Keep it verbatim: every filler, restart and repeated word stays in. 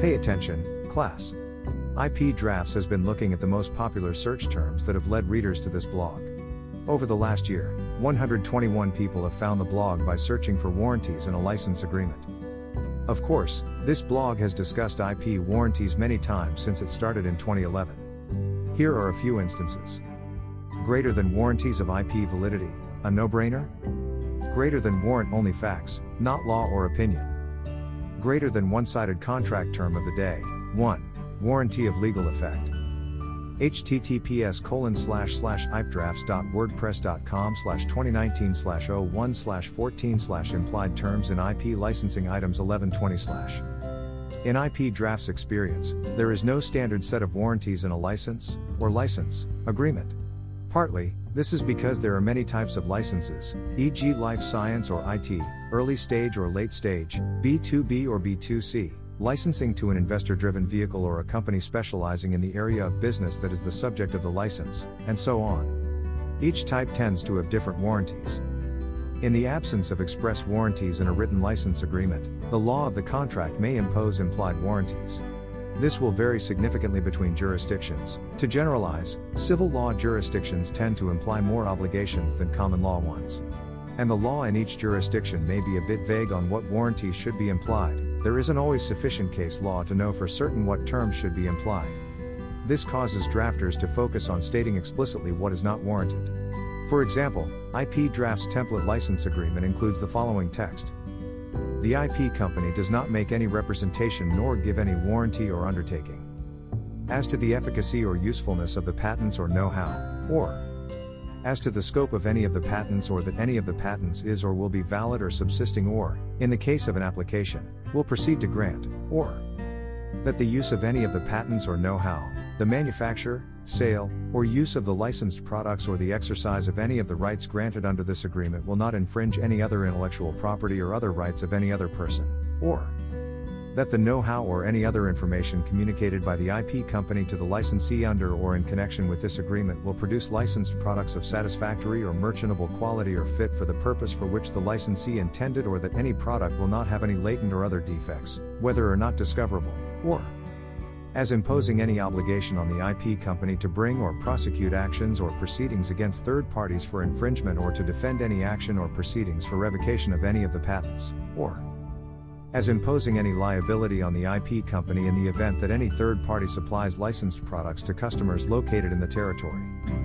Pay attention, class. I P Drafts has been looking at the most popular search terms that have led readers to this blog. Over the last year, one hundred twenty-one people have found the blog by searching for warranties and a license agreement. Of course, this blog has discussed I P warranties many times since it started in twenty eleven. Here are a few instances. Greater than warranties of I P validity, a no-brainer? Greater than warrant-only facts, not law or opinion. Greater than one-sided contract term of the day, one. Warranty of legal effect. https colon slash slash ipdrafts.wordpress.com slash 2019 slash 01 slash 14 slash implied terms in I P licensing items eleven twenty slash. In I P Drafts experience, there is no standard set of warranties in a license, or license, agreement. Partly, this is because there are many types of licenses, for example life science or I T, early stage or late stage, B two B or B two C. Licensing to an investor-driven vehicle or a company specializing in the area of business that is the subject of the license, and so on. Each type tends to have different warranties. In the absence of express warranties in a written license agreement, the law of the contract may impose implied warranties. This will vary significantly between jurisdictions. To generalize, civil law jurisdictions tend to imply more obligations than common law ones. And the law in each jurisdiction may be a bit vague on what warranties should be implied. There isn't always sufficient case law to know for certain what terms should be implied. This causes drafters to focus on stating explicitly what is not warranted. For example, I P Drafts template license agreement includes the following text. The I P company does not make any representation nor give any warranty or undertaking. As to the efficacy or usefulness of the patents or know-how, or as to the scope of any of the patents or that any of the patents is or will be valid or subsisting or, in the case of an application, will proceed to grant, or that the use of any of the patents or know-how, the manufacture, sale, or use of the licensed products or the exercise of any of the rights granted under this agreement will not infringe any other intellectual property or other rights of any other person, or that the know-how or any other information communicated by the I P company to the licensee under or in connection with this agreement will produce licensed products of satisfactory or merchantable quality or fit for the purpose for which the licensee intended, or that any product will not have any latent or other defects, whether or not discoverable, or as imposing any obligation on the I P company to bring or prosecute actions or proceedings against third parties for infringement or to defend any action or proceedings for revocation of any of the patents, or as imposing any liability on the I P company in the event that any third party supplies licensed products to customers located in the territory.